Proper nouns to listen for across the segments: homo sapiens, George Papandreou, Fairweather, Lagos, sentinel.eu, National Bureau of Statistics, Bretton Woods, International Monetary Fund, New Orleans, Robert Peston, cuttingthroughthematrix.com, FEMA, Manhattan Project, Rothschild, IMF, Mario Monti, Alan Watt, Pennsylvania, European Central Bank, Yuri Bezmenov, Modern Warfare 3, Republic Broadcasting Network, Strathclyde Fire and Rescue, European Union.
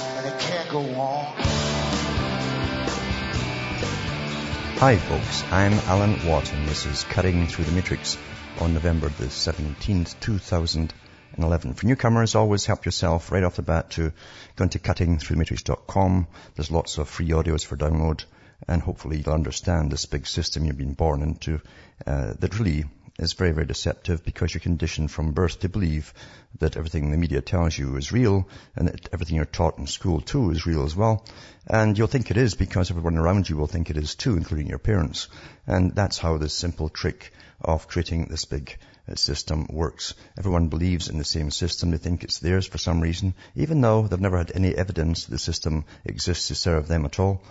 and it can't go on. Hi folks, I'm Alan Watt and this is Cutting Through the Matrix on November the 17th, 2011. For newcomers, always help yourself right off the bat to going to cuttingthroughthematrix.com. There's lots of free audios for download and hopefully you'll understand this big system you've been born into that really is very, very deceptive because you're conditioned from birth to believe that everything the media tells you is real and that everything you're taught in school too is real as well. And you'll think it is because everyone around you will think it is too, including your parents. And that's how this simple trick of creating this big system works. Everyone believes in the same system. They think it's theirs for some reason, even though they've never had any evidence the system exists to serve them at all.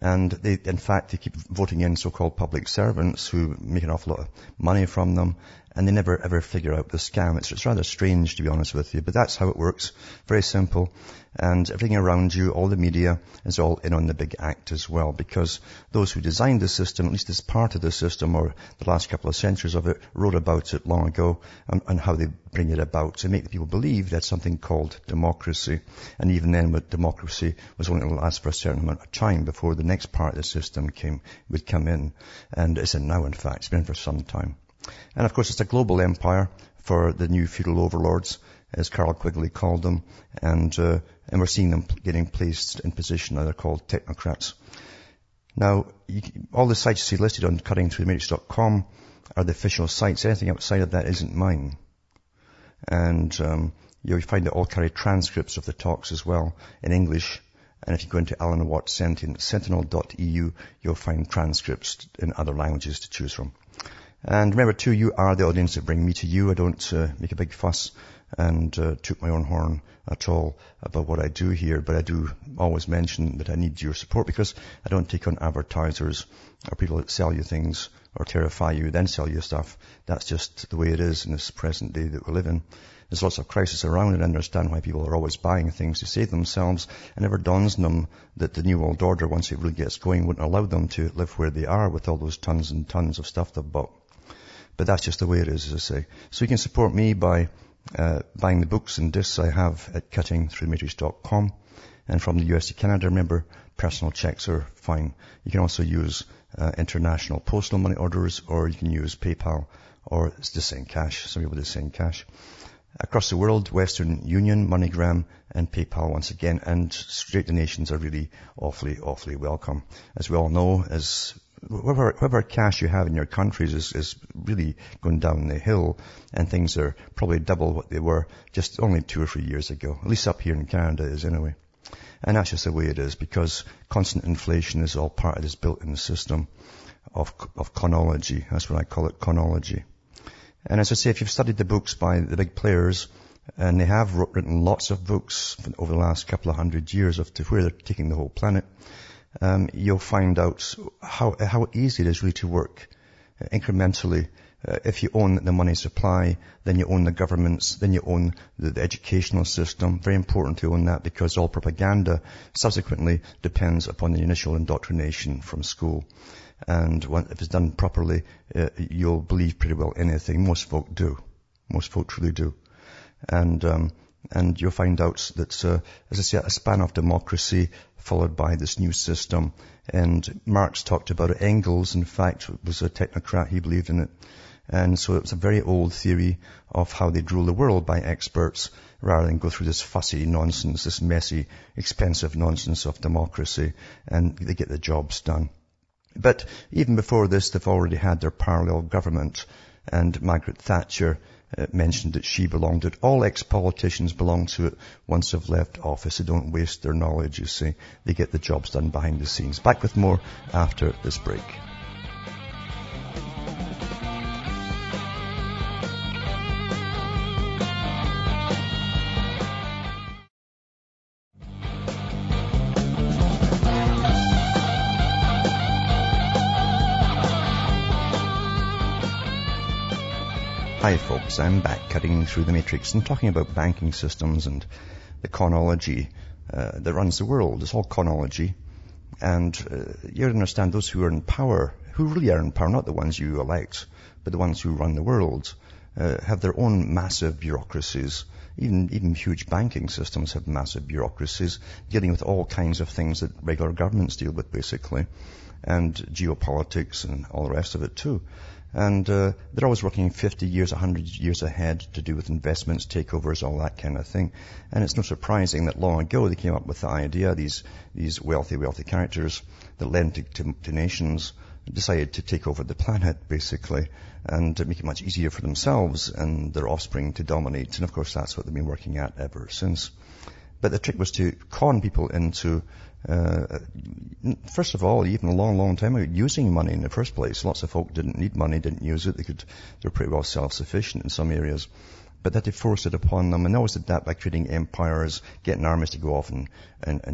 And in fact, they keep voting in so-called public servants who make an awful lot of money from them, and they never, ever figure out the scam. It's rather strange, to be honest with you, but that's how it works. Very simple. And everything around you, all the media, is all in on the big act as well, because those who designed the system, at least this part of the system, or the last couple of centuries of it, wrote about it long ago, and how they bring it about to make the people believe that something called democracy. And even then, with democracy was only going to last for a certain amount of time before the next part of the system would come in. And it's in now, in fact. It's been for some time. And of course, it's a global empire for the new feudal overlords, as Carl Quigley called them. And we're seeing them getting placed in position. Now they're called technocrats. Now, all the sites you see listed on cuttingthroughthematrix.com are the official sites. Anything outside of that isn't mine. And you'll find that all carry transcripts of the talks as well in English. And if you go into Alan Watt sentinel.eu, you'll find transcripts in other languages to choose from. And remember too, you are the audience that bring me to you. I don't make a big fuss and toot my own horn at all about what I do here, but I do always mention that I need your support because I don't take on advertisers or people that sell you things or terrify you, then sell you stuff. That's just the way it is in this present day that we live in. There's lots of crisis around and I understand why people are always buying things to save themselves. It never dawns on them that the New World Order, once it really gets going, wouldn't allow them to live where they are with all those tons and tons of stuff they've bought. But that's just the way it is, as I say. So you can support me by buying the books and discs I have at cuttingthroughthematrix.com. And from the US to Canada, remember, personal checks are fine. You can also use international postal money orders, or you can use PayPal, or it's the same cash. Some people just send cash. Across the world, Western Union, MoneyGram and PayPal once again, and straight donations are really awfully, awfully welcome. As we all know, as whatever cash you have in your countries is really going down the hill, and things are probably double what they were just only 2 or 3 years ago. At least up here in Canada is anyway. And that's just the way it is, because constant inflation is all part of this built-in system of chronology. That's what I call it, chronology. And as I say, if you've studied the books by the big players, and they have written lots of books over the last couple of hundred years of to where they're taking the whole planet, you'll find out how easy it is really to work incrementally. If you own the money supply, then you own the governments, then you own the educational system. Very important to own that, because all propaganda subsequently depends upon the initial indoctrination from school. And if it's done properly, you'll believe pretty well anything. Most folk do. Most folk truly do. And you'll find out that, as I say, a span of democracy followed by this new system. And Marx talked about it. Engels, in fact, was a technocrat. He believed in it. And so it was a very old theory of how they'd rule the world by experts, rather than go through this fussy nonsense, this messy, expensive nonsense of democracy. And they get the jobs done. But even before this, they've already had their parallel government. And Margaret Thatcher mentioned that she belonged to it. All ex-politicians belong to it once they've left office. They don't waste their knowledge, you see. They get the jobs done behind the scenes. Back with more after this break. Hi folks, I'm back cutting through the matrix and talking about banking systems and the chronology that runs the world. It's all chronology. And you understand those who are in power, who really are in power, not the ones you elect, but the ones who run the world, have their own massive bureaucracies. Even huge banking systems have massive bureaucracies dealing with all kinds of things that regular governments deal with, basically, and geopolitics and all the rest of it too. And they're always working 50 years, 100 years ahead to do with investments, takeovers, all that kind of thing. And it's no surprising that long ago they came up with the idea, these wealthy characters that lent to nations decided to take over the planet, basically, and to make it much easier for themselves and their offspring to dominate. And, of course, that's what they've been working at ever since. But the trick was to con people into, first of all, even a long time ago, using money in the first place. Lots of folk didn't need money, didn't use it. They were pretty well self-sufficient in some areas. But that they forced it upon them, and always did that by creating empires, getting armies to go off and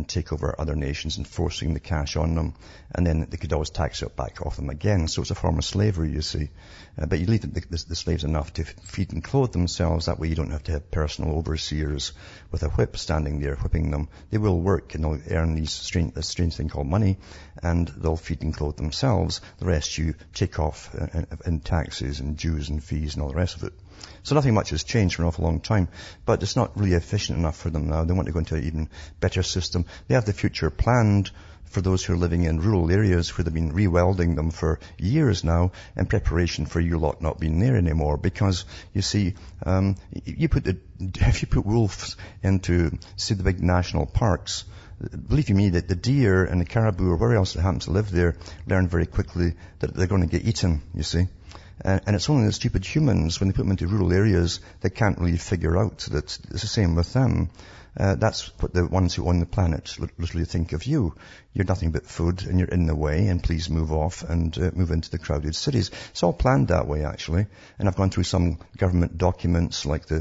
take over other nations and forcing the cash on them. And then they could always tax it back off them again. So it's a form of slavery, you see. But you leave the slaves enough to feed and clothe themselves. That way you don't have to have personal overseers with a whip standing there whipping them. They will work and they'll earn this strange thing called money, and they'll feed and clothe themselves. The rest you take off in taxes and dues and fees and all the rest of it. So nothing much has changed for an awful long time, but it's not really efficient enough for them now. They want to go into an even better system. They have the future planned for those who are living in rural areas where they've been rewelding them for years now in preparation for you lot not being there anymore. Because, you see, if you put wolves into, say, the big national parks, believe you me that the deer and the caribou or where else that happens to live there learn very quickly that they're going to get eaten, you see. And it's only the stupid humans, when they put them into rural areas, they can't really figure out that it's the same with them. That's what the ones who own the planet literally think of you. You're nothing but food, and you're in the way, and please move off and move into the crowded cities. It's all planned that way, actually. And I've gone through some government documents, like the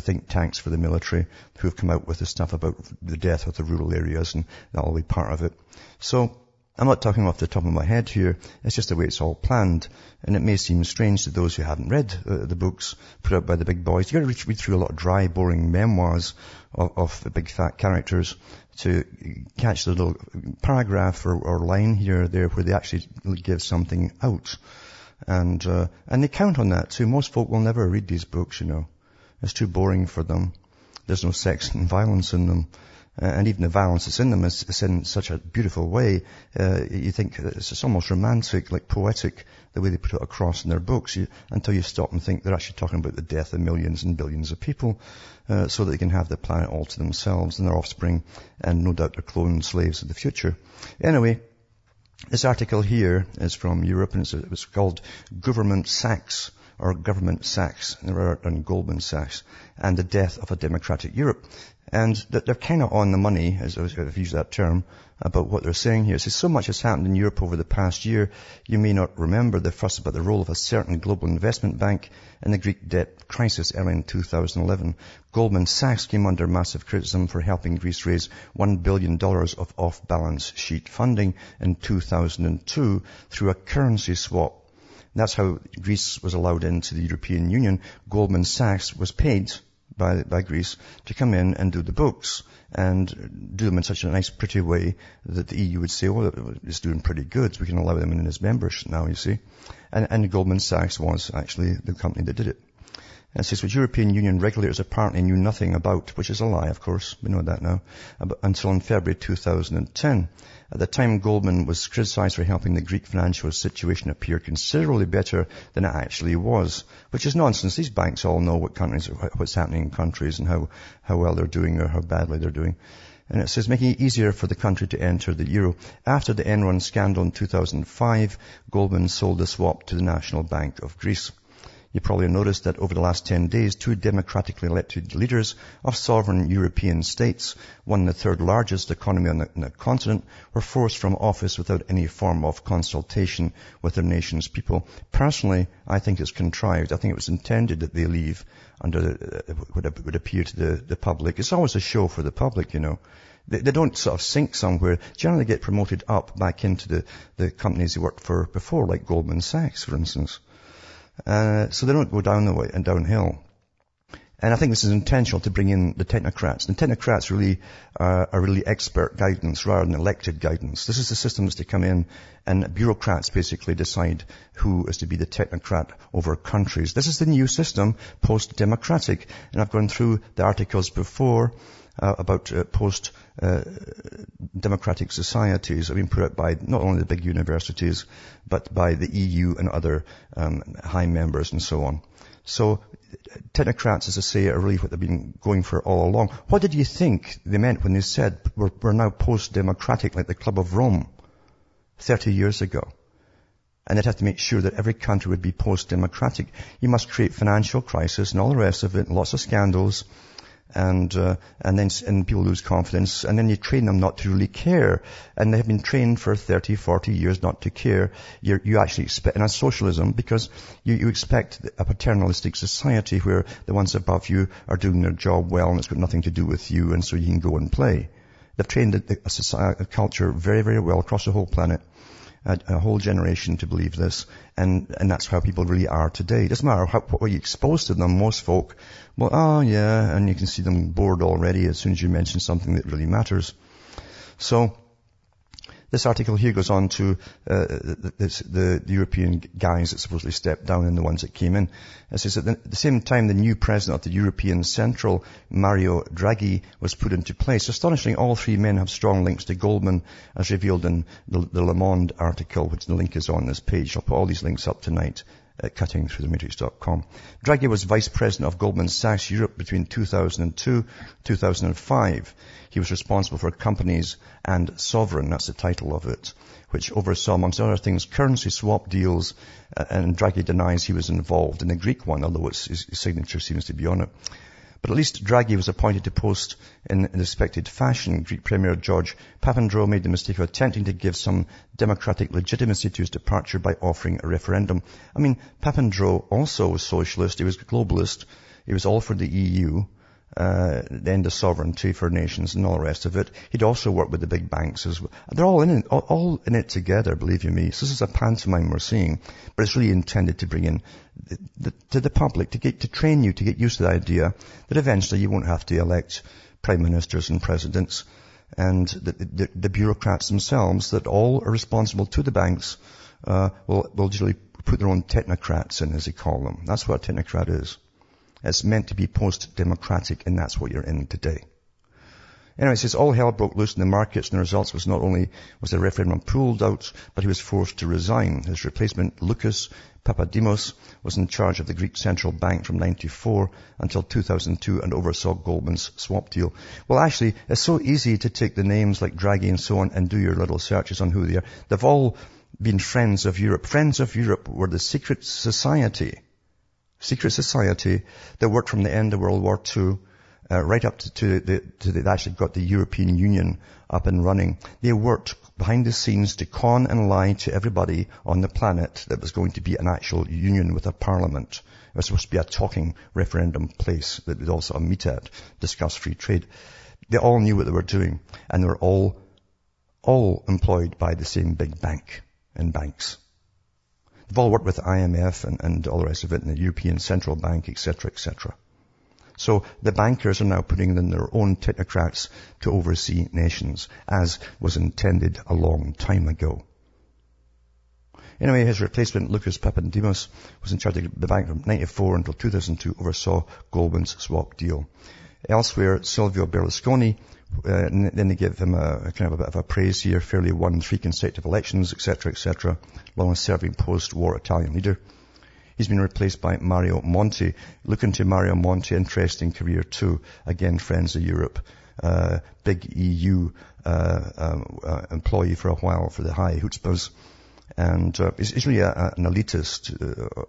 think tanks for the military, who have come out with the stuff about the death of the rural areas, and that'll be part of it. So I'm not talking off the top of my head here. It's just the way it's all planned. And it may seem strange to those who haven't read the books put out by the big boys. You've got to read through a lot of dry, boring memoirs of the big fat characters to catch the little paragraph or line here or there where they actually give something out. And they count on that too. Most folk will never read these books, you know. It's too boring for them. There's no sex and violence in them. And even the violence that's in them is in such a beautiful way. You think it's almost romantic, like poetic, the way they put it across in their books, until you stop and think they're actually talking about the death of millions and billions of people, so that they can have the planet all to themselves and their offspring, and no doubt their cloned slaves of the future. Anyway, this article here is from Europe, and it's called Government Sachs, and Goldman Sachs, and the Death of a Democratic Europe. And they're kind of on the money, as I've used that term, about what they're saying here. So, so much has happened in Europe over the past year. You may not remember the fuss about the role of a certain global investment bank in the Greek debt crisis early in 2011. Goldman Sachs came under massive criticism for helping Greece raise $1 billion of off-balance sheet funding in 2002 through a currency swap. That's how Greece was allowed into the European Union. Goldman Sachs was paid by Greece to come in and do the books, and do them in such a nice, pretty way that the EU would say, "Oh, it's doing pretty good. So we can allow them in as members now." You see, and Goldman Sachs was actually the company that did it. And says what European Union regulators apparently knew nothing about, which is a lie, of course. We know that now. Until in February 2010. At the time, Goldman was criticized for helping the Greek financial situation appear considerably better than it actually was, which is nonsense. These banks all know what's happening in countries and how well they're doing or how badly they're doing. And it says, making it easier for the country to enter the euro. After the Enron scandal in 2005, Goldman sold the swap to the National Bank of Greece. You probably noticed that over the last 10 days, two democratically elected leaders of sovereign European states, one in the third largest economy on the continent, were forced from office without any form of consultation with their nation's people. Personally, I think it's contrived. I think it was intended that they leave under what would appear to the public. It's always a show for the public, you know. They don't sort of sink somewhere. Generally, they get promoted up back into the companies they worked for before, like Goldman Sachs, for instance. So they don't go down the way and downhill. And I think this is intentional to bring in the technocrats. The technocrats really are really expert guidance rather than elected guidance. This is the system that's to come in, and bureaucrats basically decide who is to be the technocrat over countries. This is the new system, post-democratic. And I've gone through the articles before about post-democratic societies that have been put out by not only the big universities, but by the EU and other high members and so on. So technocrats, as I say, are really what they've been going for all along. What did you think they meant when they said we're now post-democratic like the Club of Rome 30 years ago? And they'd have to make sure that every country would be post-democratic. You must create financial crisis and all the rest of it, and lots of scandals, and then people lose confidence, and then you train them not to really care. And they have been trained for 30, 40 years not to care. You actually expect, and that's socialism, because you expect a paternalistic society where the ones above you are doing their job well and it's got nothing to do with you, and so you can go and play. They've trained a culture very, very well across the whole planet, a whole generation to believe this, and that's how people really are today. It doesn't matter what you expose to them, most folk, well, oh yeah, and you can see them bored already as soon as you mention something that really matters. So this article here goes on to the European guys that supposedly stepped down and the ones that came in. It says at the same time the new president of the European Central, Mario Draghi, was put into place. Astonishing, all three men have strong links to Goldman, as revealed in the Le Monde article, which the link is on this page. I'll put all these links up tonight at cuttingthroughthematrix.com. Draghi was vice president of Goldman Sachs Europe between 2002 and 2005. He was responsible for Companies and Sovereign, that's the title of it, which oversaw, amongst other things, currency swap deals, and Draghi denies he was involved in the Greek one, although his signature seems to be on it. But at least Draghi was appointed to post in an expected fashion. Greek Premier George Papandreou made the mistake of attempting to give some democratic legitimacy to his departure by offering a referendum. I mean, Papandreou also was socialist. He was a globalist. He was all for the EU, the end of sovereignty for nations and all the rest of it. He'd also worked with the big banks as well. They're all in it together, believe you me. So this is a pantomime we're seeing, but it's really intended to bring in to the public, to train you to get used to the idea that eventually you won't have to elect prime ministers and presidents, and the bureaucrats themselves that all are responsible to the banks will usually put their own technocrats in, as they call them. That's what a technocrat is. It's meant to be post-democratic, and that's what you're in today. Anyway, it says all hell broke loose in the markets, and the results was not only was the referendum pulled out, but he was forced to resign. His replacement, Lucas Papademos, was in charge of the Greek Central Bank from 1994 until 2002 and oversaw Goldman's swap deal. Well, actually, it's so easy to take the names like Draghi and so on and do your little searches on who they are. They've all been Friends of Europe. Friends of Europe were the secret society that worked from the end of World War II right up to they actually got the European Union up and running. They worked behind the scenes to con and lie to everybody on the planet that was going to be an actual union with a parliament. It was supposed to be a talking referendum place that we'd also meet at, discuss free trade. They all knew what they were doing, and they were all employed by the same big bank and banks. They've all worked with the IMF and all the rest of it, and the European Central Bank, etc., etc. So the bankers are now putting in their own technocrats to oversee nations, as was intended a long time ago. Anyway, his replacement, Lucas Papademos, was in charge of the bank from 1994 until 2002, oversaw Goldman's swap deal. Elsewhere, Silvio Berlusconi, then they give him a kind of a bit of a praise here, fairly won 3 consecutive elections, etc., long-serving post-war Italian leader. He's been replaced by Mario Monti. Look into Mario Monti, interesting career too. Again, Friends of Europe, big EU employee for a while for the high chutzpahs. And he's really an elitist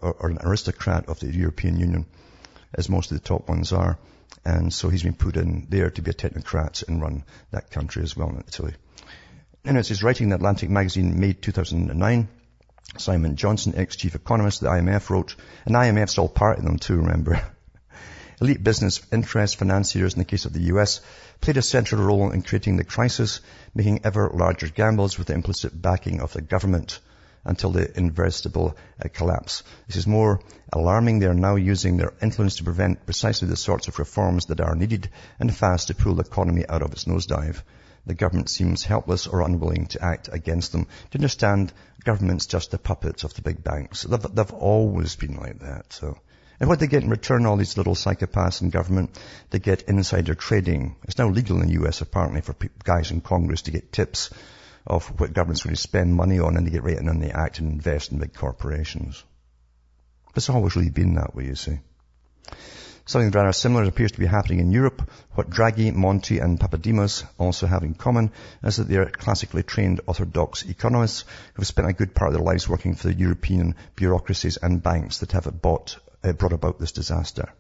or an aristocrat of the European Union, as most of the top ones are. And so he's been put in there to be a technocrat and run that country as well in Italy. And it's his writing in Atlantic magazine, May 2009. Simon Johnson, ex-chief economist of the IMF, wrote, and IMF's all part of them too, remember. Elite business interests, financiers, in the case of the US, played a central role in creating the crisis, making ever larger gambles with the implicit backing of the government. until the irreversible collapse. This is more alarming. They are now using their influence to prevent precisely the sorts of reforms that are needed and fast to pull the economy out of its nosedive. The government seems helpless or unwilling to act against them. To understand, government's just the puppets of the big banks. They've always been like that. So, and what they get in return, all these little psychopaths in government, they get insider trading. It's now legal in the US, apparently, for guys in Congress to get tips of what government's going to spend money on, and they get right in and they act and invest in big corporations. It's always really been that way, you see. Something rather similar appears to be happening in Europe. What Draghi, Monti and Papademos also have in common is that they are classically trained orthodox economists who have spent a good part of their lives working for the European bureaucracies and banks that have brought about this disaster.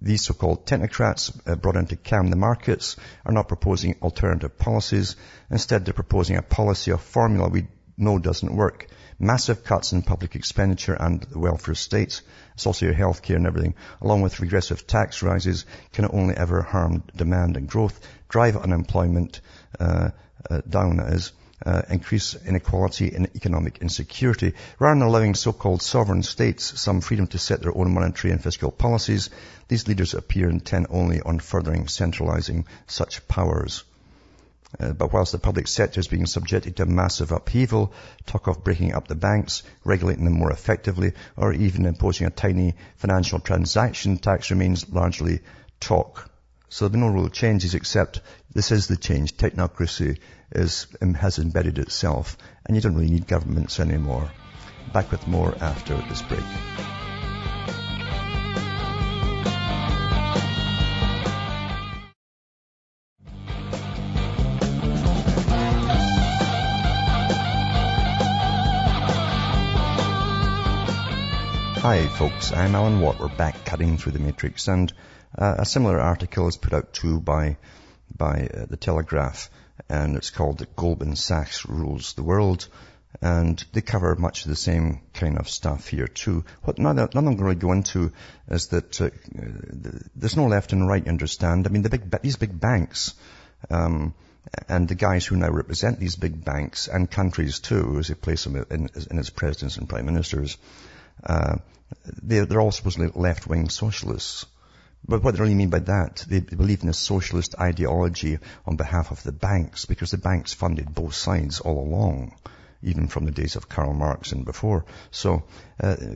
These so-called technocrats brought in to calm the markets are not proposing alternative policies. Instead, they're proposing a policy or formula we know doesn't work. Massive cuts in public expenditure and the welfare state. It's also your healthcare and everything, along with regressive tax rises, can only ever harm demand and growth, drive unemployment down, that is, increase inequality and economic insecurity. Rather than allowing so-called sovereign states some freedom to set their own monetary and fiscal policies, these leaders appear intent only on furthering centralizing such powers. But whilst the public sector is being subjected to massive upheaval, talk of breaking up the banks, regulating them more effectively, or even imposing a tiny financial transaction tax remains largely talk. So there are no real changes, except this is the change. Technocracy has embedded itself, and you don't really need governments anymore. Back with more after this break. Hi folks, I'm Alan Watt. We're back cutting through the matrix, and a similar article is put out too by The Telegraph, and it's called Goldman Sachs Rules the World, and they cover much of the same kind of stuff here too. What none I'm going to go into is that there's no left and right, you understand. I mean, these big banks, and the guys who now represent these big banks and countries too, as they place them in as presidents and prime ministers, they're all supposedly left-wing socialists. But what they really mean by that, they believe in a socialist ideology on behalf of the banks, because the banks funded both sides all along, even from the days of Karl Marx and before. So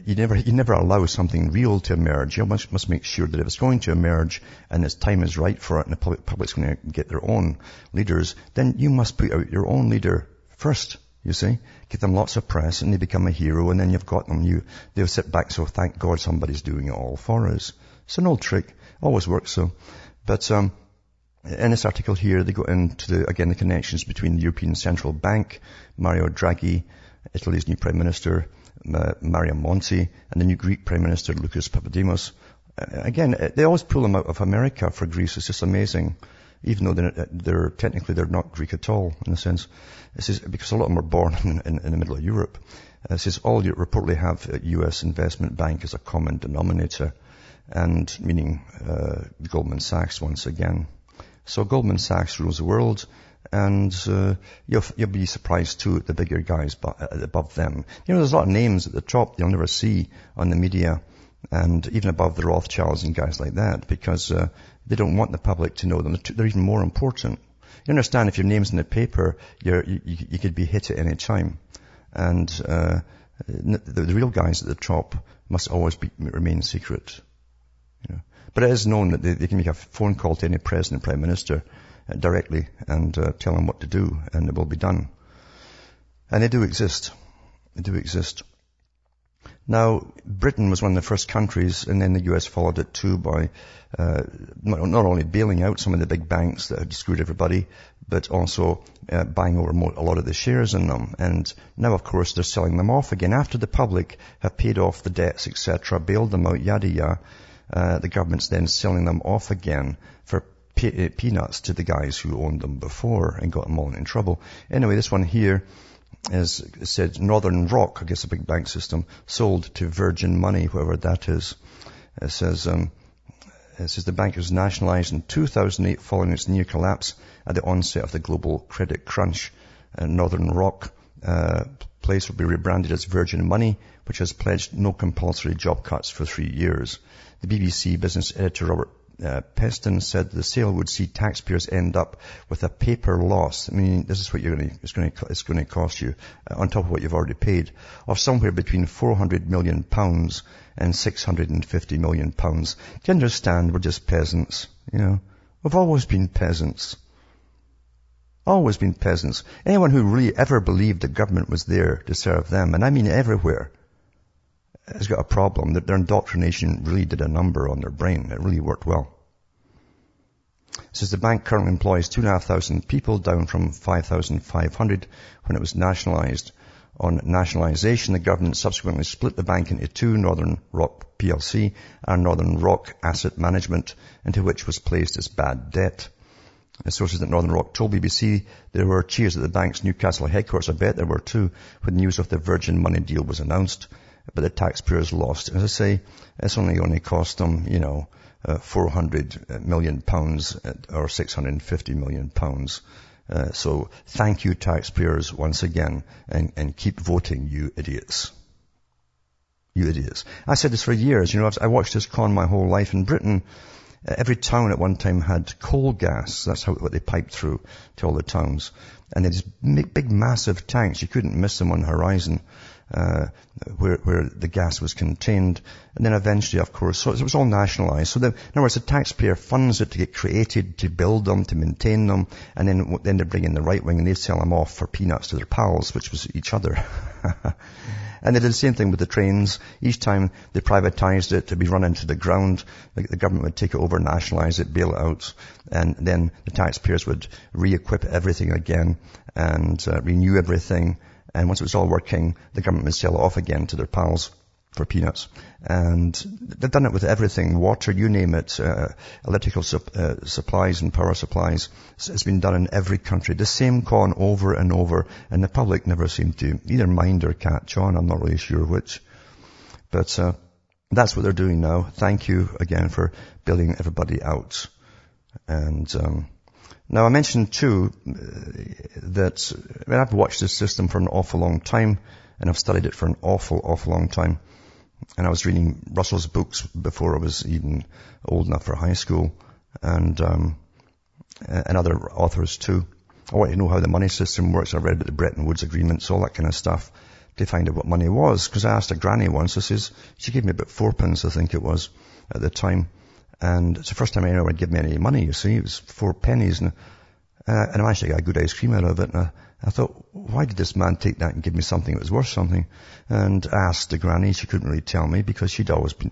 you never allow something real to emerge. You must make sure that if it's going to emerge and its time is right for it and the public's going to get their own leaders, then you must put out your own leader first. You see, give them lots of press and they become a hero, and then you've got them. They'll sit back, so thank God somebody's doing it all for us. It's an old trick. Always works so. But in this article here, they go into, the connections between the European Central Bank, Mario Draghi, Italy's new Prime Minister, Mario Monti, and the new Greek Prime Minister, Lucas Papademos. Again, they always pull them out of America for Greece. It's just amazing. Even though they're not Greek at all, in a sense. This is because a lot of them were born in the middle of Europe. It says all Europe reportedly have U.S. investment bank as a common denominator, and meaning Goldman Sachs once again. So Goldman Sachs rules the world, and you'll be surprised too at the bigger guys above them. You know, there's a lot of names at the top you'll never see on the media, and even above the Rothschilds and guys like that, because they don't want the public to know them. They're even more important. You understand, if your name's in the paper, you could be hit at any time. And the real guys at the top must always remain secret. You know. But it is known that they can make a phone call to any president, prime minister directly, and tell them what to do, and it will be done. And they do exist. Now, Britain was one of the first countries, and then the US followed it too by not only bailing out some of the big banks that had screwed everybody, but also buying over a lot of the shares in them. And now, of course, they're selling them off again. After the public have paid off the debts, etc., bailed them out, yada yada, the government's then selling them off again for peanuts to the guys who owned them before and got them all in trouble. Anyway, this one here, as it said, Northern Rock, I guess a big bank system, sold to Virgin Money, whoever that is. It says the bank was nationalized in 2008 following its near collapse at the onset of the global credit crunch. Northern Rock place will be rebranded as Virgin Money, which has pledged no compulsory job cuts for 3 years. The BBC business editor Robert Peston said the sale would see taxpayers end up with a paper loss. I mean, this is what you're going to, it's going to cost you on top of what you've already paid, of somewhere between £400 million and £650 million. Do you understand? We're just peasants, you know. We've always been peasants. Always been peasants. Anyone who really ever believed the government was there to serve them, and I mean everywhere, has got a problem. That their indoctrination really did a number on their brain. It really worked well. It says the bank currently employs 2,500 people, down from 5,500 when it was nationalised. On nationalisation, the government subsequently split the bank into two, Northern Rock PLC and Northern Rock Asset Management, into which was placed as bad debt. As sources at Northern Rock told BBC, there were cheers at the bank's Newcastle headquarters. I bet there were too, when news of the Virgin Money deal was announced. But the taxpayers lost. As I say, it's only cost them, you know, £400 million or £650 million. So thank you, taxpayers, once again, and keep voting, you idiots. You idiots. I said this for years. You know, I watched this con my whole life in Britain. Every town at one time had coal gas. That's what they piped through to all the towns. And they just make big, massive tanks. You couldn't miss them on the horizon. Where the gas was contained. And then eventually, of course, so it was all nationalized. So in other words, the taxpayer funds it to get created, to build them, to maintain them, and then they bring in the right wing and they sell them off for peanuts to their pals, which was each other. And they did the same thing with the trains. Each time they privatized it to be run into the ground, the government would take it over, nationalize it, bail it out, and then the taxpayers would re-equip everything again and renew everything. And once it was all working, the government would sell it off again to their pals for peanuts. And they've done it with everything, water, you name it, electrical supplies and power supplies. It's been done in every country. The same con over and over, and the public never seemed to either mind or catch on. I'm not really sure which. But that's what they're doing now. Thank you again for bailing everybody out. And now, I mentioned, too, that I've watched this system for an awful long time, and I've studied it for an awful, awful long time. And I was reading Russell's books before I was even old enough for high school, and other authors, too. I wanted to know how the money system works. I read about the Bretton Woods agreements, all that kind of stuff, to find out what money was. Because I asked a granny once, she gave me about 4p, I think it was, at the time. And it's the first time anyone would give me any money, you see. It was 4p. And I actually got a good ice cream out of it. And I thought, why did this man take that and give me something that was worth something? And I asked the granny. She couldn't really tell me because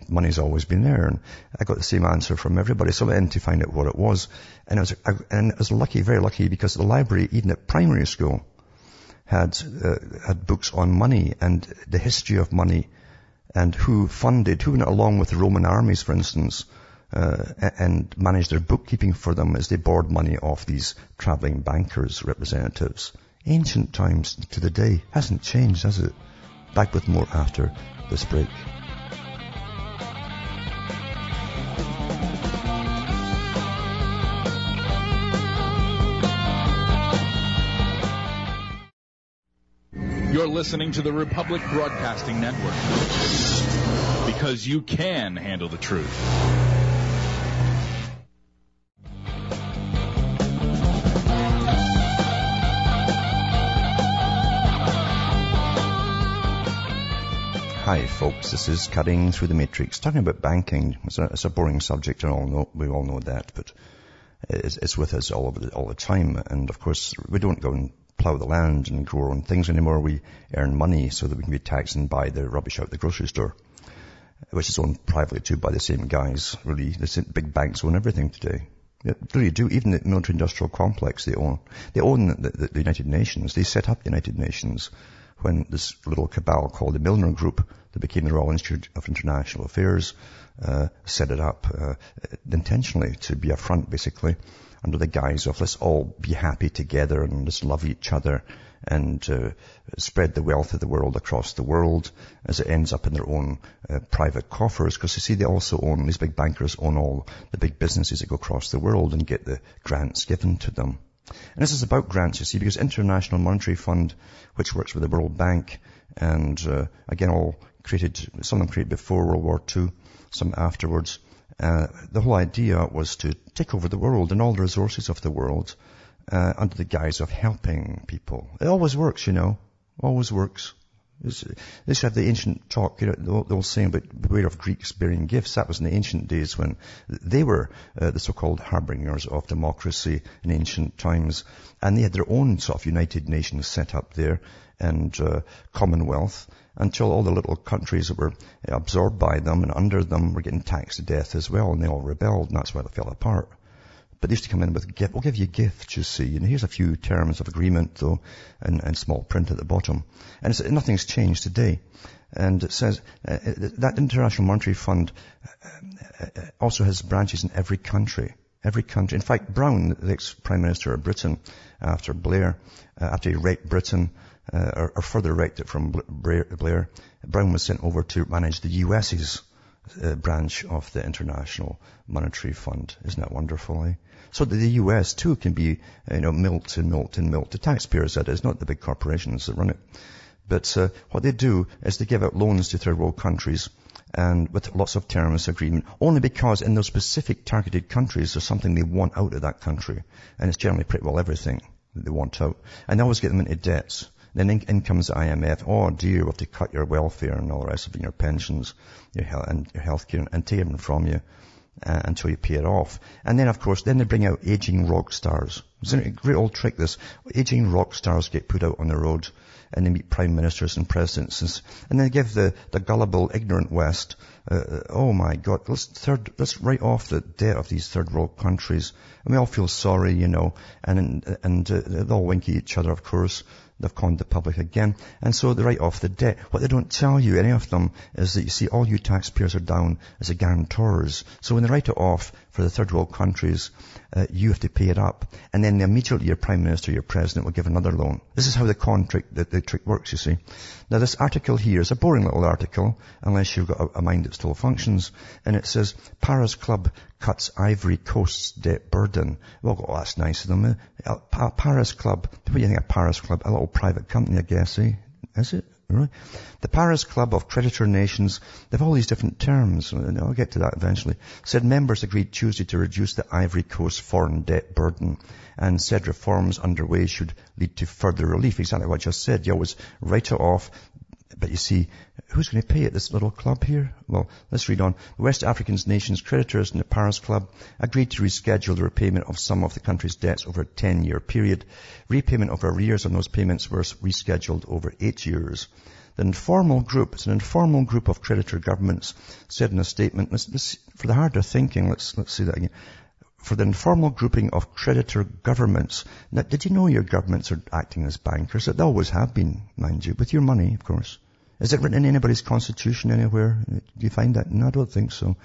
money's always been there. And I got the same answer from everybody. So I went in to find out what it was. And I was lucky, very lucky, because the library, even at primary school, had books on money and the history of money and who went along with the Roman armies, for instance, and manage their bookkeeping for them as they borrowed money off these traveling bankers' representatives. Ancient times to the day. Hasn't changed, has it? Back with more after this break. You're listening to the Republic Broadcasting Network, because you can handle the truth. Hi folks, this is Cutting Through the Matrix, talking about banking. It's a boring subject, and we all know that, but it's with us all the time. And of course, we don't go and plough the land and grow our own things anymore. We earn money so that we can be taxed and buy the rubbish out of the grocery store, which is owned privately too by the same guys, really. The same big banks own everything today. They really do. Even the military-industrial complex they own. They own the United Nations. They set up the United Nations when this little cabal called the Milner Group, that became the Royal Institute of International Affairs, set it up intentionally to be a front, basically, under the guise of let's all be happy together and let's love each other and spread the wealth of the world across the world, as it ends up in their own private coffers. Because you see, these big bankers own all the big businesses that go across the world and get the grants given to them. And this is about grants, you see, because International Monetary Fund, which works with the World Bank, and again, all created, some of them created before World War II, some afterwards. The whole idea was to take over the world and all the resources of the world under the guise of helping people. It always works, you know. Always works. This had the ancient talk, you know, the old saying about beware of Greeks bearing gifts. That was in the ancient days when they were the so-called harbingers of democracy in ancient times. And they had their own sort of United Nations set up there and Commonwealth, until all the little countries that were absorbed by them and under them were getting taxed to death as well, and they all rebelled, and that's why they fell apart. But they used to come in with, we'll give you gifts, you see. And here's a few terms of agreement, though, and small print at the bottom. And it's, nothing's changed today. And it says that International Monetary Fund also has branches in every country. Every country. In fact, Brown, the ex-Prime Minister of Britain, after Blair, after he raped Britain, or further wrecked it from Blair, Brown was sent over to manage the US's branch of the International Monetary Fund. Isn't that wonderful, eh? So that the US too can be, you know, milked and milked and milked. The taxpayers, that is, not the big corporations that run it. But what they do is they give out loans to third world countries, and with lots of terms agreement, only because in those specific targeted countries there's something they want out of that country. And it's generally pretty well everything that they want out. And they always get them into debts. Then in comes the IMF. Oh dear, we'll have to cut your welfare and all the rest of it, your pensions, your healthcare, and take them from you until you pay it off. And then, of course, then they bring out aging rock stars. Isn't it a great old trick, this? Aging rock stars get put out on the road, and they meet prime ministers and presidents, and they give the gullible, ignorant West, oh my God, let's write off the debt of these third world countries, and we all feel sorry, you know, and they all wink at each other, of course. They've conned the public again. And so they write off the debt. What they don't tell you, any of them, is that, you see, all you taxpayers are down as the guarantors. So when they write it off for the third world countries, you have to pay it up. And then immediately your prime minister, your president will give another loan. This is how the trick works, you see. Now this article here is a boring little article, unless you've got a mind that still functions. And it says, Paris Club cuts Ivory Coast's debt burden. Well, oh, that's nice of them. Paris Club. What do you think of Paris Club? A little private company, I guess, eh? Is it? Really? The Paris Club of creditor nations, they've all these different terms, and I'll get to that eventually, said members agreed Tuesday to reduce the Ivory Coast foreign debt burden, and said reforms underway should lead to further relief. Exactly what I just said. You always write it off, but you see, who's going to pay it? This little club here? Well, let's read on. The West African nations' creditors in the Paris Club agreed to reschedule the repayment of some of the country's debts over a 10-year period. Repayment of arrears on those payments were rescheduled over 8 years. The informal group, it's an informal group of creditor governments, said in a statement, for the harder thinking, let's see that again. For the informal grouping of creditor governments. Now, did you know your governments are acting as bankers? They always have been, mind you, with your money, of course. Is it written in anybody's constitution anywhere? Do you find that? No, I don't think so.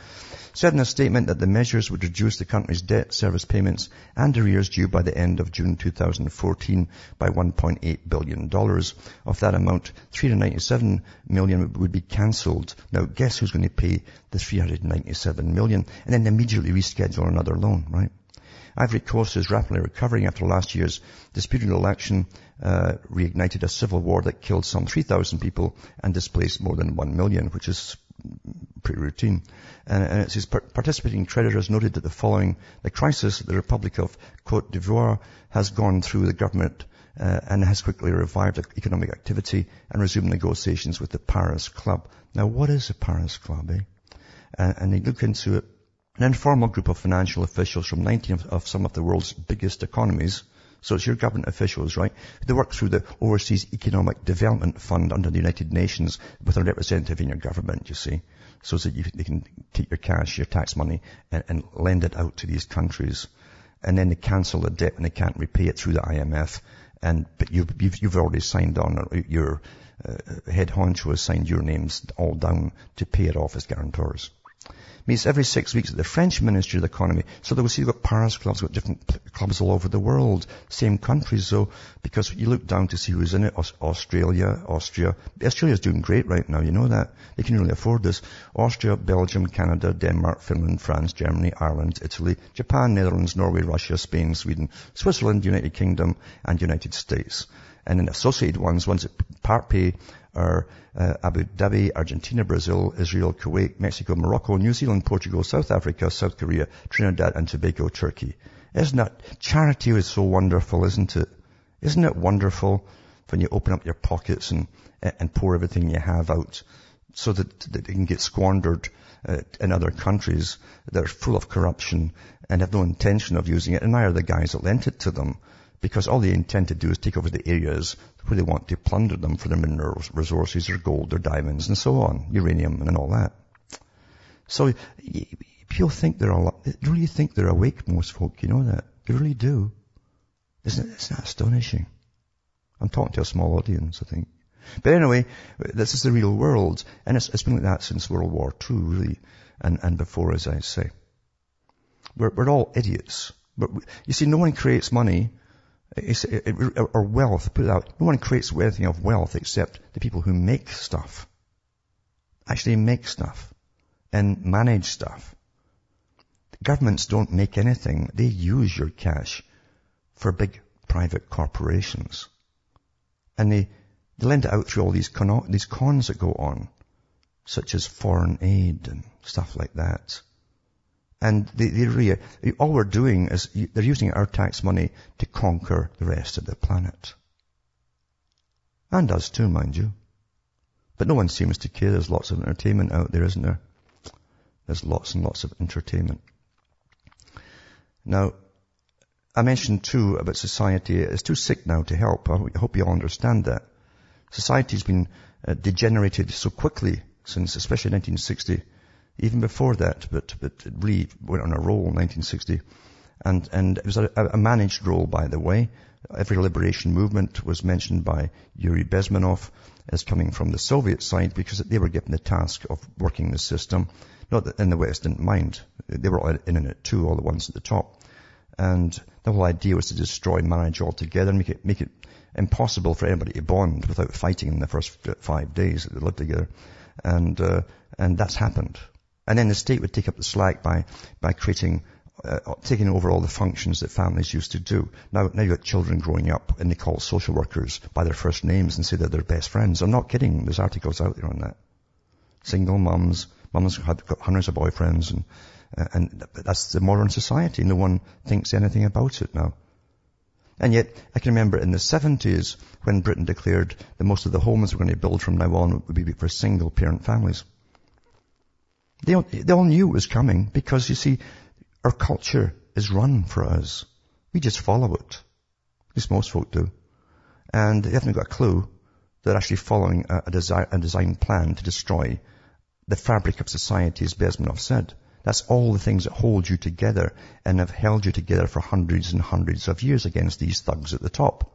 Said in a statement that the measures would reduce the country's debt service payments and arrears due by the end of June 2014 by $1.8 billion. Of that amount, $397 million would be cancelled. Now, guess who's going to pay the $397 million? And then immediately reschedule another loan, right? Ivory Coast is rapidly recovering after last year's disputed election reignited a civil war that killed some 3,000 people and displaced more than 1 million, which is pretty routine. And it says participating creditors noted that following the crisis, the Republic of Côte d'Ivoire has gone through the government and has quickly revived economic activity and resumed negotiations with the Paris Club. Now, what is the Paris Club, eh? And they look into it. An informal group of financial officials from 19 of some of the world's biggest economies, so it's your government officials, right? They work through the Overseas Economic Development Fund under the United Nations with a representative in your government, you see, so that they can take your cash, your tax money, and lend it out to these countries. And then they cancel the debt when they can't repay it through the IMF. But you've already signed on, or your head honcho has signed your names all down to pay it off as guarantors. Meets every 6 weeks at the French Ministry of the Economy. So they will see you've got Paris clubs, got different clubs all over the world, same countries though, because you look down to see who's in it. Austria. Australia's doing great right now, you know that. They can really afford this. Austria, Belgium, Canada, Denmark, Finland, France, Germany, Ireland, Italy, Japan, Netherlands, Norway, Russia, Spain, Sweden, Switzerland, United Kingdom, and United States. And then associated ones that part pay are Abu Dhabi, Argentina, Brazil, Israel, Kuwait, Mexico, Morocco, New Zealand, Portugal, South Africa, South Korea, Trinidad and Tobago, Turkey. Isn't that, charity is so wonderful, isn't it? Isn't it wonderful when you open up your pockets and pour everything you have out so that it can get squandered in other countries that are full of corruption and have no intention of using it, and neither are the guys that lent it to them. Because all they intend to do is take over the areas where they want to plunder them for their mineral resources, their gold, their diamonds, and so on, uranium and all that. So people think they really think they're awake, most folk, you know that. They really do. Isn't that astonishing? I'm talking to a small audience, I think. But anyway, this is the real world, and it's been like that since World War II, really, and before, as I say. We're all idiots. But you see, no one creates money. Or wealth, put it out. No one creates anything of wealth except the people who make stuff. Actually make stuff. And manage stuff. The governments don't make anything. They use your cash for big private corporations. And they lend it out through all these cons that go on. Such as foreign aid and stuff like that. And they really, all we're doing is they're using our tax money to conquer the rest of the planet. And us too, mind you. But no one seems to care. There's lots of entertainment out there, isn't there? There's lots and lots of entertainment. Now, I mentioned too about society. It's too sick now to help. I hope you all understand that. Society's been degenerated so quickly since, especially 1960, even before that, but it really went on a roll in 1960. And it was a managed roll, by the way. Every liberation movement was mentioned by Yuri Bezmenov as coming from the Soviet side because they were given the task of working the system. Not that in the West didn't mind. They were all in it too, all the ones at the top. And the whole idea was to destroy marriage altogether and make it impossible for anybody to bond without fighting in the first 5 days that they lived together. And that's happened. And then the state would take up the slack by creating, taking over all the functions that families used to do. Now you've got children growing up and they call social workers by their first names and say they're their best friends. I'm not kidding. There's articles out there on that. Single mums have got hundreds of boyfriends and that's the modern society. No one thinks anything about it now. And yet, I can remember in the 70s when Britain declared that most of the homes we're going to build from now on would be for single parent families. They all knew it was coming because, you see, our culture is run for us. We just follow it. At least most folk do. And they haven't got a clue they're actually following a design plan to destroy the fabric of society, as Bezmenov said. That's all the things that hold you together and have held you together for hundreds and hundreds of years against these thugs at the top.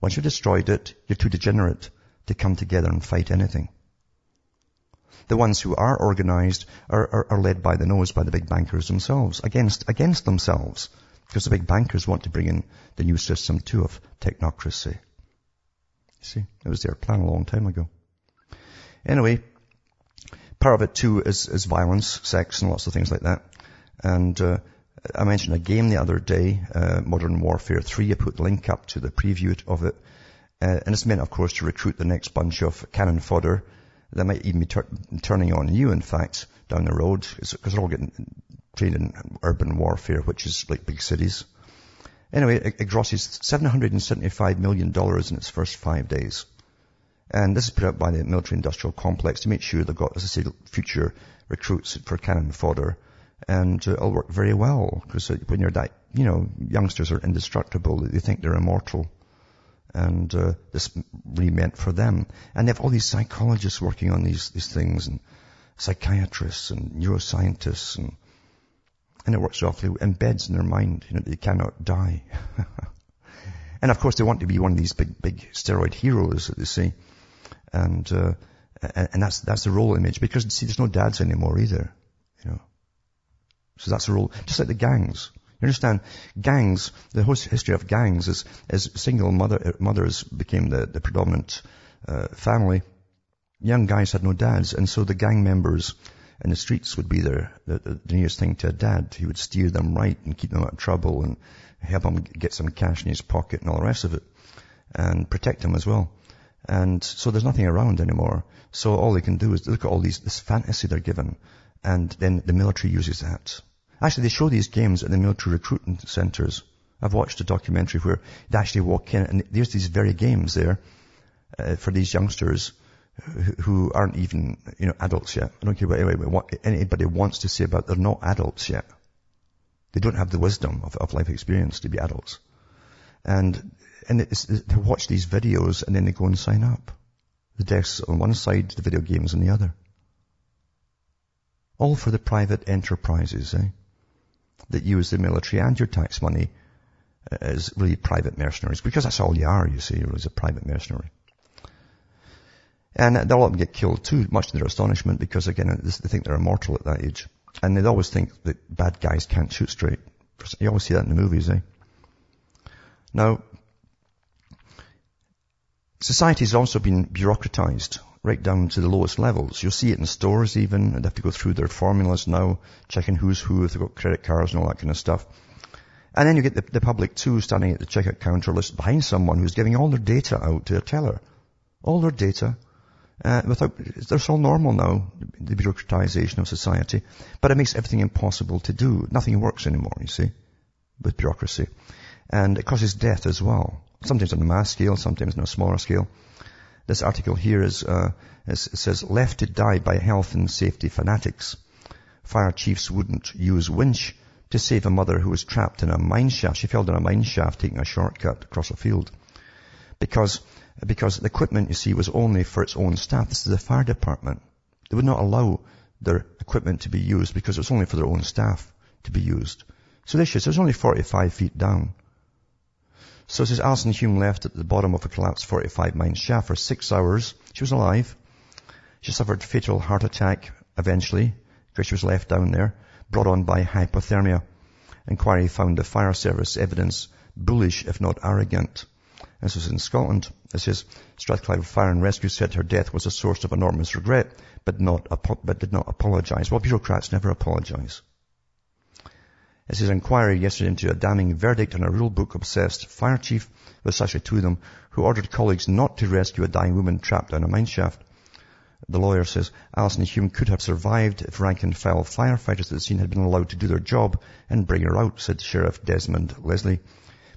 Once you've destroyed it, you're too degenerate to come together and fight anything. The ones who are organized are led by the nose by the big bankers themselves, against themselves, because the big bankers want to bring in the new system too of technocracy. You see, it was their plan a long time ago. Anyway, part of it too is violence, sex, and lots of things like that. And I mentioned a game the other day, Modern Warfare 3. I put the link up to the preview of it. And it's meant, of course, to recruit the next bunch of cannon fodder. They might even be turning on you, in fact, down the road, because they're all getting trained in urban warfare, which is like big cities. Anyway, it grosses $775 million in its first 5 days. And this is put out by the military-industrial complex to make sure they've got, as I say, future recruits for cannon fodder. And it'll work very well, because when you're that, you know, youngsters are indestructible. They think they're immortal. And this really meant for them. And they have all these psychologists working on these things, and psychiatrists and neuroscientists, and it works awfully. Embeds in their mind, you know, they cannot die. And of course, they want to be one of these big steroid heroes that they see, and that's the role image because see, there's no dads anymore either. you know. So that's the role. Just like the gangs. You understand? Gangs, the whole history of gangs is single mothers became the predominant family. Young guys had no dads, and so the gang members in the streets would be the nearest thing to a dad. He would steer them right and keep them out of trouble and help them get some cash in his pocket and all the rest of it, and protect them as well. And so there's nothing around anymore. So all they can do is look at all this fantasy they're given, and then the military uses that. Actually, they show these games at the military recruitment centers. I've watched a documentary where they actually walk in, and there's these very games there for these youngsters who aren't even, you know, adults yet. I don't care what anybody wants to say about it. They're not adults yet. They don't have the wisdom of life experience to be adults. And they watch these videos, and then they go and sign up. The desks on one side, the video games on the other. All for the private enterprises, eh? That use the military and your tax money as really private mercenaries. Because that's all you are, you see. You're a private mercenary. And they'll often get killed too, much to their astonishment, because again, they think they're immortal at that age. And they always think that bad guys can't shoot straight. You always see that in the movies, eh? Now, society has also been bureaucratized, right down to the lowest levels. You'll see it in stores even, and they have to go through their formulas now, checking who's who, if they've got credit cards and all that kind of stuff. And then you get the public too, standing at the checkout counter, just behind someone who's giving all their data out to their teller. All their data. They're so normal now, the bureaucratization of society. But it makes everything impossible to do. Nothing works anymore, you see, with bureaucracy. And it causes death as well. Sometimes on a mass scale, sometimes on a smaller scale. This article here it says, left to die by health and safety fanatics. Fire chiefs wouldn't use winch to save a mother who was trapped in a mine shaft. She fell down a mine shaft taking a shortcut across a field. Because the equipment, you see, was only for its own staff. This is the fire department. They would not allow their equipment to be used because it was only for their own staff to be used. So this is, it was only 45 feet down. So it says Alison Hume left at the bottom of a collapsed 45 mine shaft for 6 hours. She was alive. She suffered a fatal heart attack eventually because she was left down there, brought on by hypothermia. Inquiry found the fire service evidence bullish, if not arrogant. This was in Scotland. It says Strathclyde Fire and Rescue said her death was a source of enormous regret, but did not apologise. Well, bureaucrats never apologise. It says inquiry yesterday into a damning verdict on a rule book obsessed fire chief, with actually two of them, who ordered colleagues not to rescue a dying woman trapped down a mine shaft. The lawyer says Alison Hume could have survived if rank and file firefighters at the scene had been allowed to do their job and bring her out, said Sheriff Desmond Leslie.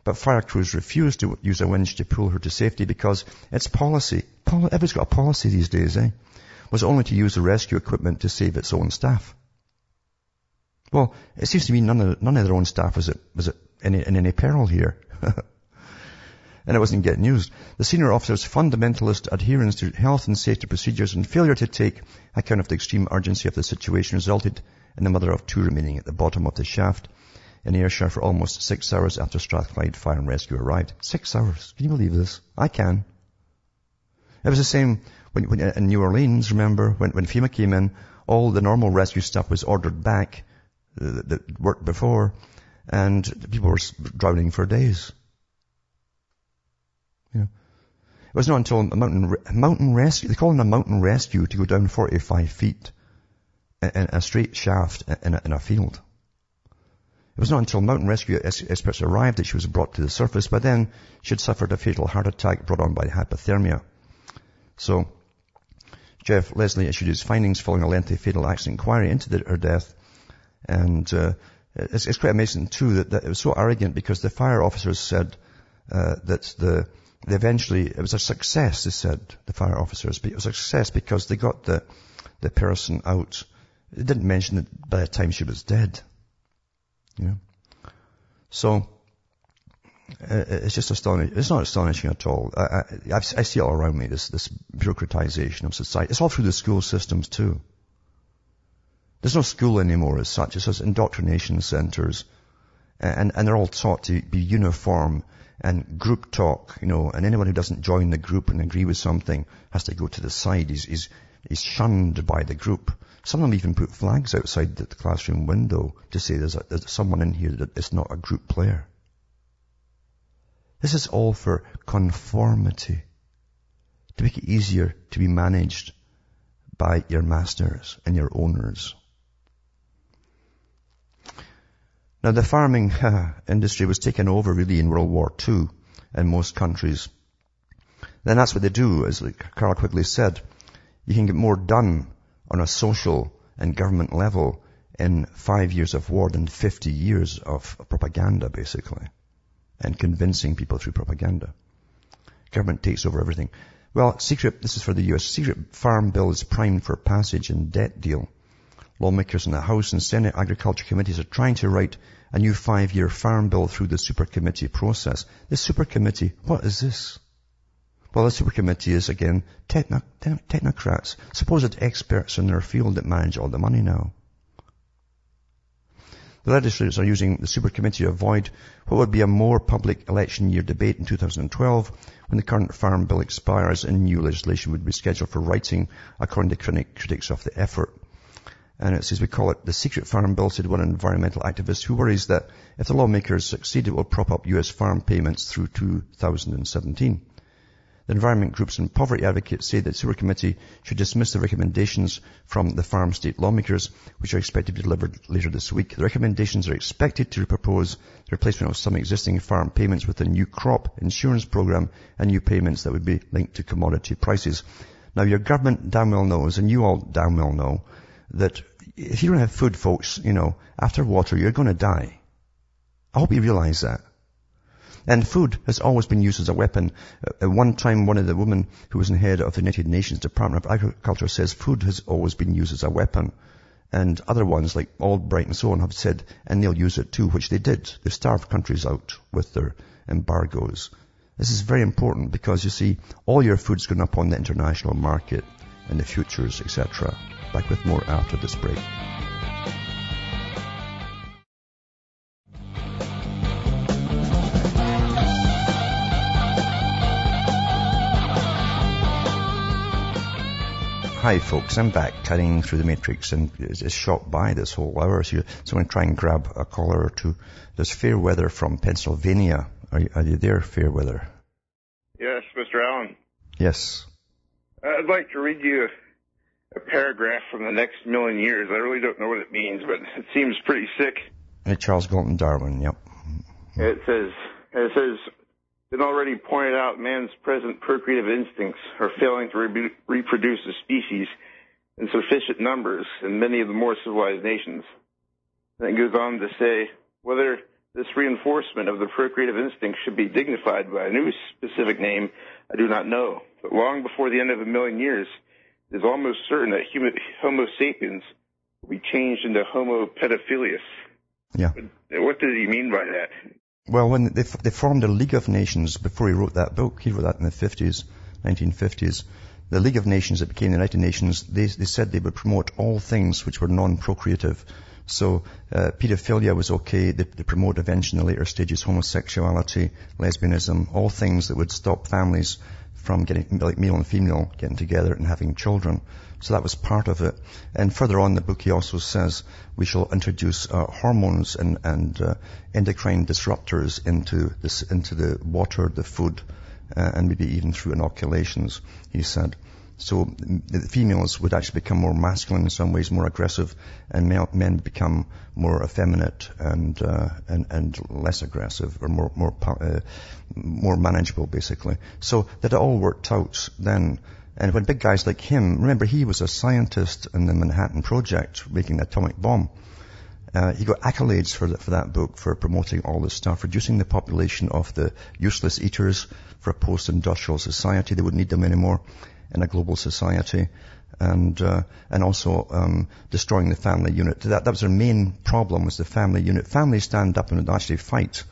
But fire crews refused to use a winch to pull her to safety because its policy, everybody's got a policy these days, eh, was only to use the rescue equipment to save its own staff. Well, it seems to me none of their own staff was in any peril here. And it wasn't getting used. The senior officer's fundamentalist adherence to health and safety procedures and failure to take account of the extreme urgency of the situation resulted in the mother of two remaining at the bottom of the shaft in Ayrshire for almost 6 hours after Strathclyde Fire and Rescue arrived. 6 hours. Can you believe this? I can. It was the same when in New Orleans, remember, when FEMA came in, all the normal rescue stuff was ordered back that worked before, and people were drowning for days. You know, it was not until a mountain rescue, they call it a mountain rescue to go down 45 feet in a straight shaft in a field. It was not until mountain rescue experts arrived that she was brought to the surface, but then she had suffered a fatal heart attack brought on by hypothermia. So, Jeff Leslie issued his findings following a lengthy fatal accident inquiry into her death. And it's quite amazing, too, that it was so arrogant because the fire officers said that it was a success, they said, the fire officers. But it was a success because they got the person out. They didn't mention that by the time she was dead. You know? So it's just astonishing. It's not astonishing at all. I see all around me this bureaucratization of society. It's all through the school systems, too. There's no school anymore as such. It's just indoctrination centers. And they're all taught to be uniform and group talk, you know, and anyone who doesn't join the group and agree with something has to go to the side. He's is shunned by the group. Some of them even put flags outside the classroom window to say there's someone in here that is not a group player. This is all for conformity, to make it easier to be managed by your masters and your owners. Now, the farming industry was taken over really in World War II in most countries. Then that's what they do, as Carl Quigley said. You can get more done on a social and government level in 5 years of war than 50 years of propaganda, basically, and convincing people through propaganda. Government takes over everything. Well, this is for the US, secret farm bill is primed for passage in debt deal. Lawmakers in the House and Senate Agriculture Committees are trying to write a new 5-year farm bill through the supercommittee process. The supercommittee, what is this? Well, the supercommittee is, again, technocrats, supposed experts in their field that manage all the money now. The legislators are using the supercommittee to avoid what would be a more public election year debate in 2012 when the current farm bill expires and new legislation would be scheduled for writing, according to critics of the effort. And it says, we call it the secret farm bill, said one environmental activist who worries that if the lawmakers succeed, it will prop up US farm payments through 2017. The environment groups and poverty advocates say that the supercommittee should dismiss the recommendations from the farm state lawmakers, which are expected to be delivered later this week. The recommendations are expected to propose the replacement of some existing farm payments with a new crop insurance program and new payments that would be linked to commodity prices. Now, your government damn well knows, and you all damn well know, that if you don't have food, folks, after water, you're going to die. I hope you realize that. And food has always been used as a weapon. At one time, one of the women who was in head of the United Nations Department of Agriculture says food has always been used as a weapon. And other ones like Albright and so on have said, and they'll use it too, which they did. They starved countries out with their embargoes. This is very important because, you see, all your food's going up on the international market and the futures, etc. Back with more after this break. Hi folks, I'm back, cutting through the matrix, and it's shot by this whole hour, so I'm going to try and grab a caller or two. There's Fairweather from Pennsylvania. Are you there, Fairweather? Yes, Mr. Allen. Yes. I'd like to read you a paragraph from The Next Million Years. I really don't know what it means, but it seems pretty sick. And Charles Galton Darwin, yep. It says, been already pointed out, man's present procreative instincts are failing to reproduce the species in sufficient numbers in many of the more civilized nations. Then it goes on to say whether this reinforcement of the procreative instinct should be dignified by a new specific name, I do not know. But long before the end of 1 million years, it is almost certain that Homo sapiens will be changed into Homo pedophilus. Yeah. What did he mean by that? Well, when they formed the League of Nations, before he wrote that book, he wrote that in the 1950s, the League of Nations that became the United Nations, they said they would promote all things which were non-procreative. So pedophilia was okay. They promote eventually in the later stages homosexuality, lesbianism, all things that would stop families from getting, like male and female, getting together and having children. So that was part of it. And further on in the book, he also says we shall introduce hormones and endocrine disruptors into the water, the food, and maybe even through inoculations, he said. So the females would actually become more masculine in some ways, more aggressive, and men become more effeminate and less aggressive, or more manageable, basically. So that it all worked out then. And when big guys like him, remember he was a scientist in the Manhattan Project making the atomic bomb. He got accolades for that book, for promoting all this stuff, reducing the population of the useless eaters for a post-industrial society. They wouldn't need them anymore in a global society, and also destroying the family unit. That was their main problem, was the family unit. Families stand up and actually fight.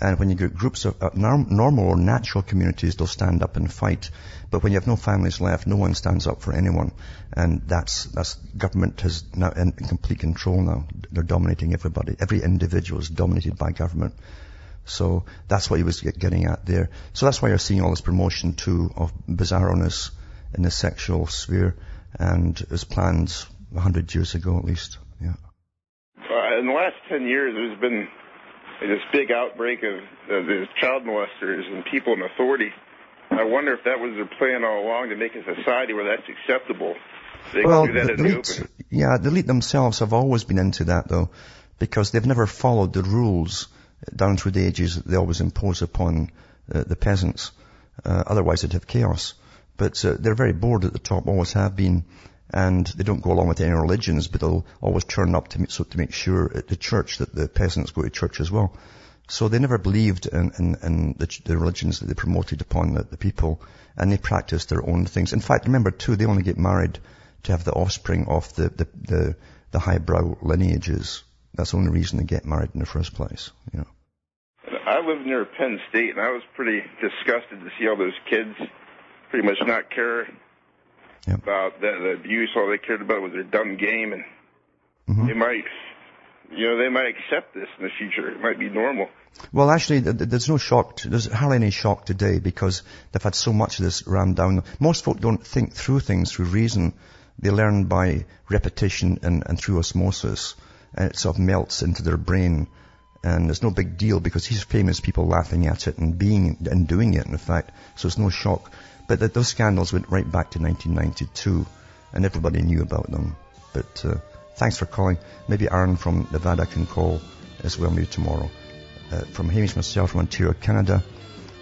And when you get groups of normal or natural communities, they'll stand up and fight. But when you have no families left, no one stands up for anyone. And that's government is now in complete control now. They're dominating everybody. Every individual is dominated by government. So that's what he was getting at there. So that's why you're seeing all this promotion too of bizarroness in the sexual sphere and it was planned 100 years ago at least. Yeah. In the last 10 years, there's been this big outbreak of these child molesters and people in authority. I wonder if that was their plan all along, to make a society where that's acceptable. They can do that in the open. Yeah, the elite themselves have always been into that, though, because they've never followed the rules down through the ages that they always impose upon the peasants. Otherwise, they'd have chaos. But they're very bored at the top, always have been, and they don't go along with any religions, but they'll always turn up to make sure at the church that the peasants go to church as well. So they never believed in the religions that they promoted upon the people, and they practiced their own things. In fact, remember too, they only get married to have the offspring of the highbrow lineages. That's the only reason they get married in the first place, you know. I live near Penn State, and I was pretty disgusted to see all those kids pretty much not care about the abuse. All they cared about was their dumb game, and they might... You know, they might accept this in the future. It might be normal. Well, actually, there's no shock. There's hardly any shock today because they've had so much of this rammed down. Most folk don't think through things through reason. They learn by repetition and through osmosis. And it sort of melts into their brain. And it's no big deal because these famous people laughing at it and doing it, in fact. So it's no shock. But those scandals went right back to 1992, and everybody knew about them. But... thanks for calling. Maybe Aaron from Nevada can call as well, maybe tomorrow. From Hamish, myself, from Ontario, Canada,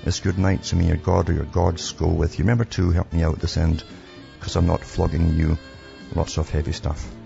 it's good night to me, your God or your gods go with you. Remember to help me out this end, because I'm not flogging you. Lots of heavy stuff.